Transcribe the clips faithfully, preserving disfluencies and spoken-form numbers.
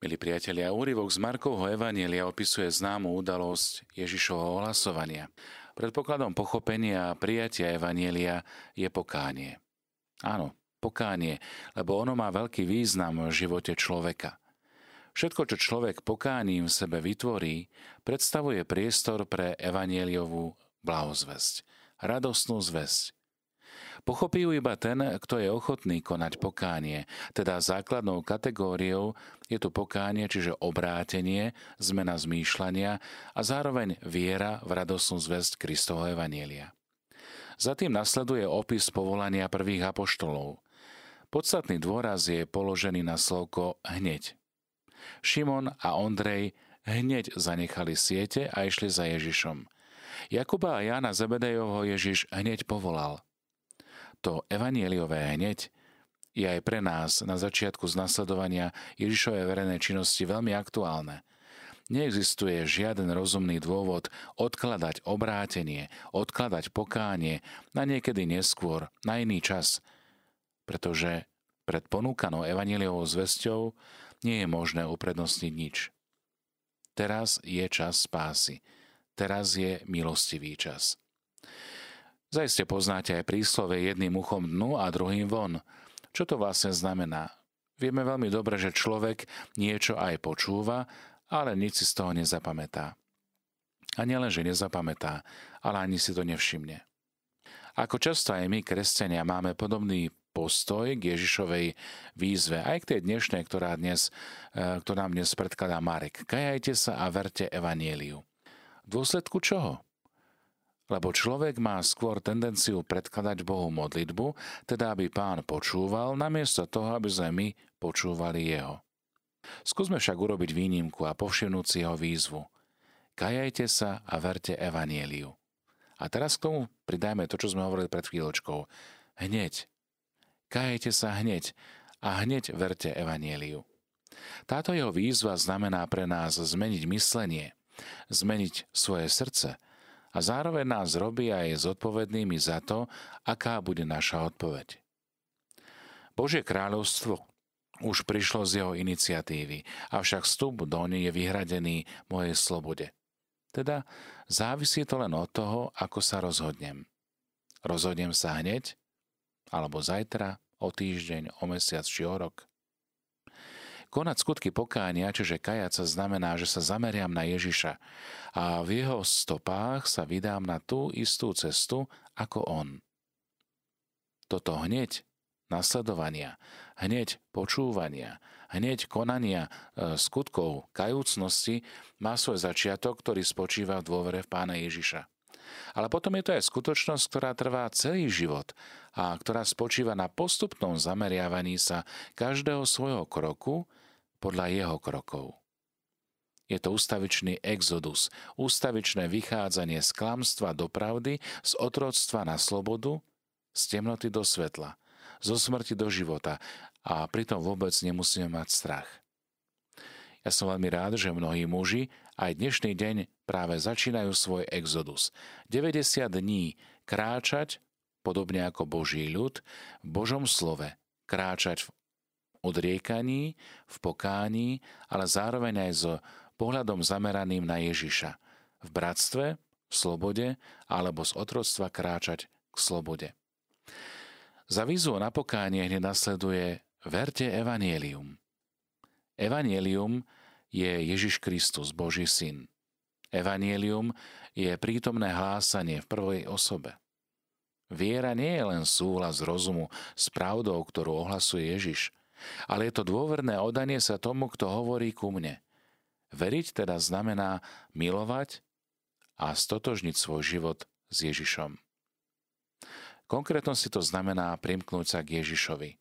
Milí priatelia, úryvok z Markovho evanjelia opisuje známu udalosť Ježišovho ohlasovania. Predpokladom pochopenia a prijatia evanjelia je pokánie. Áno, pokánie, lebo ono má veľký význam v živote človeka. Všetko, čo človek pokáním v sebe vytvorí, predstavuje priestor pre evanjeliovú blahozvesť, radostnú zvesť. Pochopí ju iba ten, kto je ochotný konať pokánie, teda základnou kategóriou je tu pokánie, čiže obrátenie, zmena zmýšľania a zároveň viera v radostnú zvesť Kristovho evanjelia. Za tým nasleduje opis povolania prvých apoštolov. Podstatný dôraz je položený na slovko hneď. Šimon a Ondrej hneď zanechali siete a išli za Ježišom. Jakuba a Jána Zebedejovho Ježiš hneď povolal. To evanjeliové hneď je aj pre nás na začiatku z nasledovania Ježišovej verejnej činnosti veľmi aktuálne. Neexistuje žiaden rozumný dôvod odkladať obrátenie, odkladať pokánie na niekedy neskôr, na iný čas, pretože pred ponúkanou evanjeliovou zvesťou nie je možné uprednostniť nič. Teraz je čas spásy, teraz je milostivý čas. Zaiste poznáte aj príslove jedným uchom dnu a druhým von. Čo to vlastne znamená? Vieme veľmi dobre, že človek niečo aj počúva, ale nič si z toho nezapamätá. A nielen, že nezapamätá, ale ani si to nevšimne. Ako často aj my, kresťania, máme podobný postoj k Ježišovej výzve, aj k tej dnešnej, ktorá dnes, ktorá nám dnes predkladá Marek. Kajajte sa a verte evanjeliu. V dôsledku čoho? Lebo človek má skôr tendenciu predkladať Bohu modlitbu, teda aby Pán počúval, namiesto toho, aby sme my počúvali Jeho. Skúsme však urobiť výnimku a povšimnúť si Jeho výzvu. Kajajte sa a verte evanjeliu. A teraz k tomu pridajme to, čo sme hovorili pred chvíľočkou. Hneď. Kajajte sa hneď a hneď verte evanjeliu. Táto Jeho výzva znamená pre nás zmeniť myslenie, zmeniť svoje srdce, a zároveň nás robí aj zodpovednými za to, aká bude naša odpoveď. Božie kráľovstvo už prišlo z jeho iniciatívy, avšak vstup do nej je vyhradený mojej slobode. Teda závisí to len od toho, ako sa rozhodnem. Rozhodnem sa hneď, alebo zajtra, o týždeň, o mesiac či o rok. Konať skutky pokánia, čiže kajať sa znamená, že sa zameriam na Ježiša a v jeho stopách sa vydám na tú istú cestu ako on. Toto hneď nasledovania, hneď počúvania, hneď konania skutkov kajúcnosti má svoj začiatok, ktorý spočíva v dôvere v Pána Ježiša. Ale potom je to aj skutočnosť, ktorá trvá celý život a ktorá spočíva na postupnom zameriavaní sa každého svojho kroku podľa jeho krokov. Je to ustavičný exodus, ustavičné vychádzanie z klamstva do pravdy, z otroctva na slobodu, z temnoty do svetla, zo smrti do života a pritom vôbec nemusíme mať strach. Ja som veľmi rád, že mnohí muži aj dnešný deň práve začínajú svoj exodus. deväťdesiat dní kráčať, podobne ako Boží ľud, v Božom slove. Kráčať v odriekaní, v pokání, ale zároveň aj s pohľadom zameraným na Ježiša. V bratstve, v slobode, alebo z otroctva kráčať k slobode. Za výzvou na pokánie hneď nasleduje verte evanjelium. Evanjelium je Ježiš Kristus, Boží syn. Evanjelium je prítomné hlásanie v prvej osobe. Viera nie je len súhlas rozumu s pravdou, ktorú ohlasuje Ježiš, ale je to dôverné oddanie sa tomu, kto hovorí ku mne. Veriť teda znamená milovať a stotožniť svoj život s Ježišom. Konkrétne si to znamená primknúť sa k Ježišovi,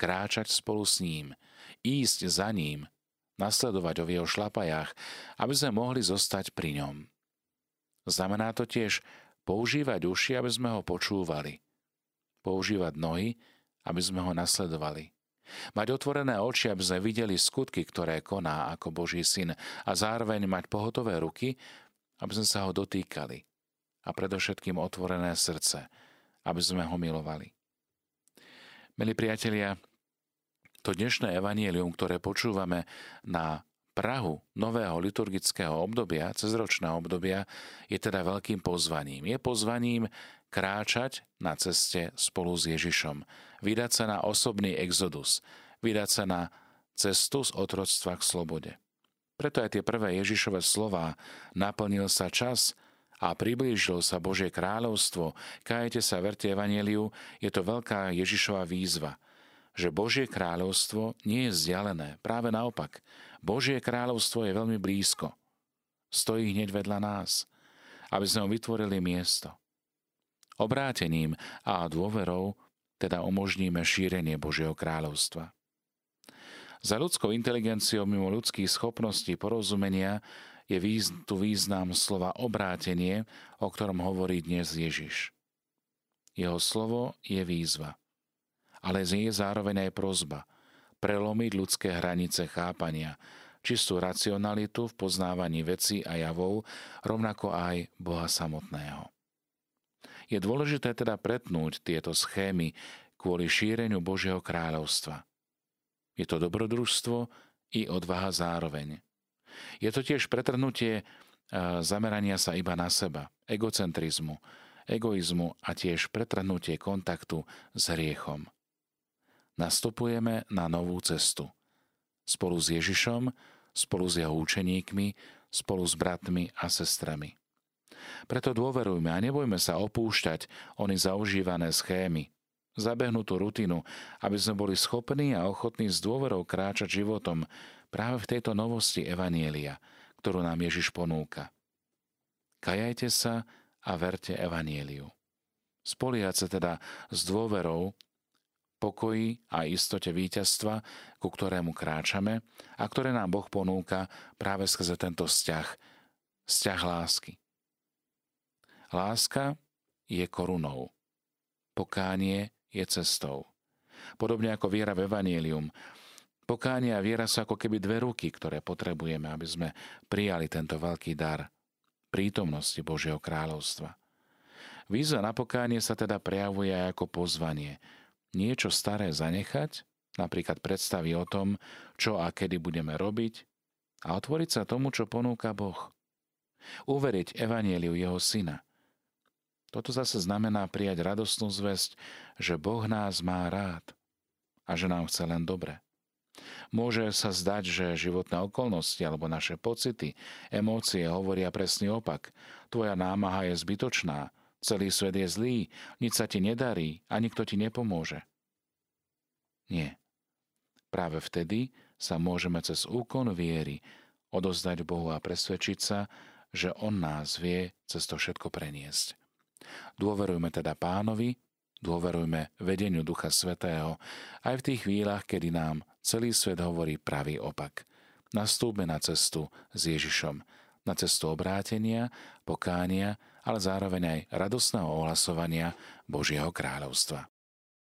kráčať spolu s ním, ísť za ním, nasledovať ho v jeho šlapajách, aby sme mohli zostať pri ňom. Znamená to tiež používať uši, aby sme ho počúvali, používať nohy, aby sme ho nasledovali, mať otvorené oči, aby sme videli skutky, ktoré koná ako Boží syn a zároveň mať pohotové ruky, aby sme sa ho dotýkali a predovšetkým otvorené srdce, aby sme ho milovali. Milí priatelia, To dnešné evanjelium, ktoré počúvame na prahu nového liturgického obdobia, cezročného obdobia, je teda veľkým pozvaním. Je pozvaním kráčať na ceste spolu s Ježišom, vydať sa na osobný exodus, vydať sa na cestu z otroctva k slobode. Preto aj tie prvé Ježišove slová naplnil sa čas a priblížilo sa Božie kráľovstvo, kajete sa, verte evanjeliu, je to veľká Ježišova výzva, že Božie kráľovstvo nie je vzdialené, práve naopak. Božie kráľovstvo je veľmi blízko, stojí hneď vedľa nás, aby sme ho vytvorili miesto. Obrátením a dôverou teda umožníme šírenie Božieho kráľovstva. Za ľudskou inteligenciou mimo ľudských schopností porozumenia je tu význam slova obrátenie, o ktorom hovorí dnes Ježiš. Jeho slovo je výzva, ale z nej je zároveň aj prosba prelomiť ľudské hranice chápania, čistú racionalitu v poznávaní vecí a javov, rovnako aj Boha samotného. Je dôležité teda pretnúť tieto schémy kvôli šíreniu Božieho kráľovstva. Je to dobrodružstvo i odvaha zároveň. Je to tiež pretrhnutie zamerania sa iba na seba, egocentrizmu, egoizmu a tiež pretrhnutie kontaktu s hriechom. Nastupujeme na novú cestu. Spolu s Ježišom, spolu s jeho učeníkmi, spolu s bratmi a sestrami. Preto dôverujme a nebojme sa opúšťať ony zaužívané schémy, zabehnutú rutinu, aby sme boli schopní a ochotní s dôverou kráčať životom práve v tejto novosti evanjelia, ktorú nám Ježiš ponúka. Kajajte sa a verte evanjeliu. Spoliehať sa teda s dôverou, pokoji a istote víťazstva, ku ktorému kráčame a ktoré nám Boh ponúka práve skrze tento vzťah, vzťah lásky. Láska je korunou. Pokánie je cestou. Podobne ako viera v evanjelium. Pokánie a viera sú ako keby dve ruky, ktoré potrebujeme, aby sme prijali tento veľký dar prítomnosti Božieho kráľovstva. Výzva na pokánie sa teda prejavuje aj ako pozvanie. Niečo staré zanechať, napríklad predstavy o tom, čo a kedy budeme robiť, a otvoriť sa tomu, čo ponúka Boh. Uveriť evanjeliu jeho syna. Toto zase znamená prijať radostnú zvesť, že Boh nás má rád a že nám chce len dobre. Môže sa zdať, že životné okolnosti alebo naše pocity, emócie hovoria presný opak. Tvoja námaha je zbytočná, celý svet je zlý, nič sa ti nedarí a nikto ti nepomôže. Nie. Práve vtedy sa môžeme cez úkon viery odozdať Bohu a presvedčiť sa, že On nás vie cez to všetko preniesť. Dôverujme teda Pánovi, dôverujme vedeniu Ducha Svätého aj v tých chvíľach, kedy nám celý svet hovorí pravý opak. Nastúpme na cestu s Ježišom, na cestu obrátenia, pokánia, ale zároveň aj radostného ohlasovania Božieho kráľovstva.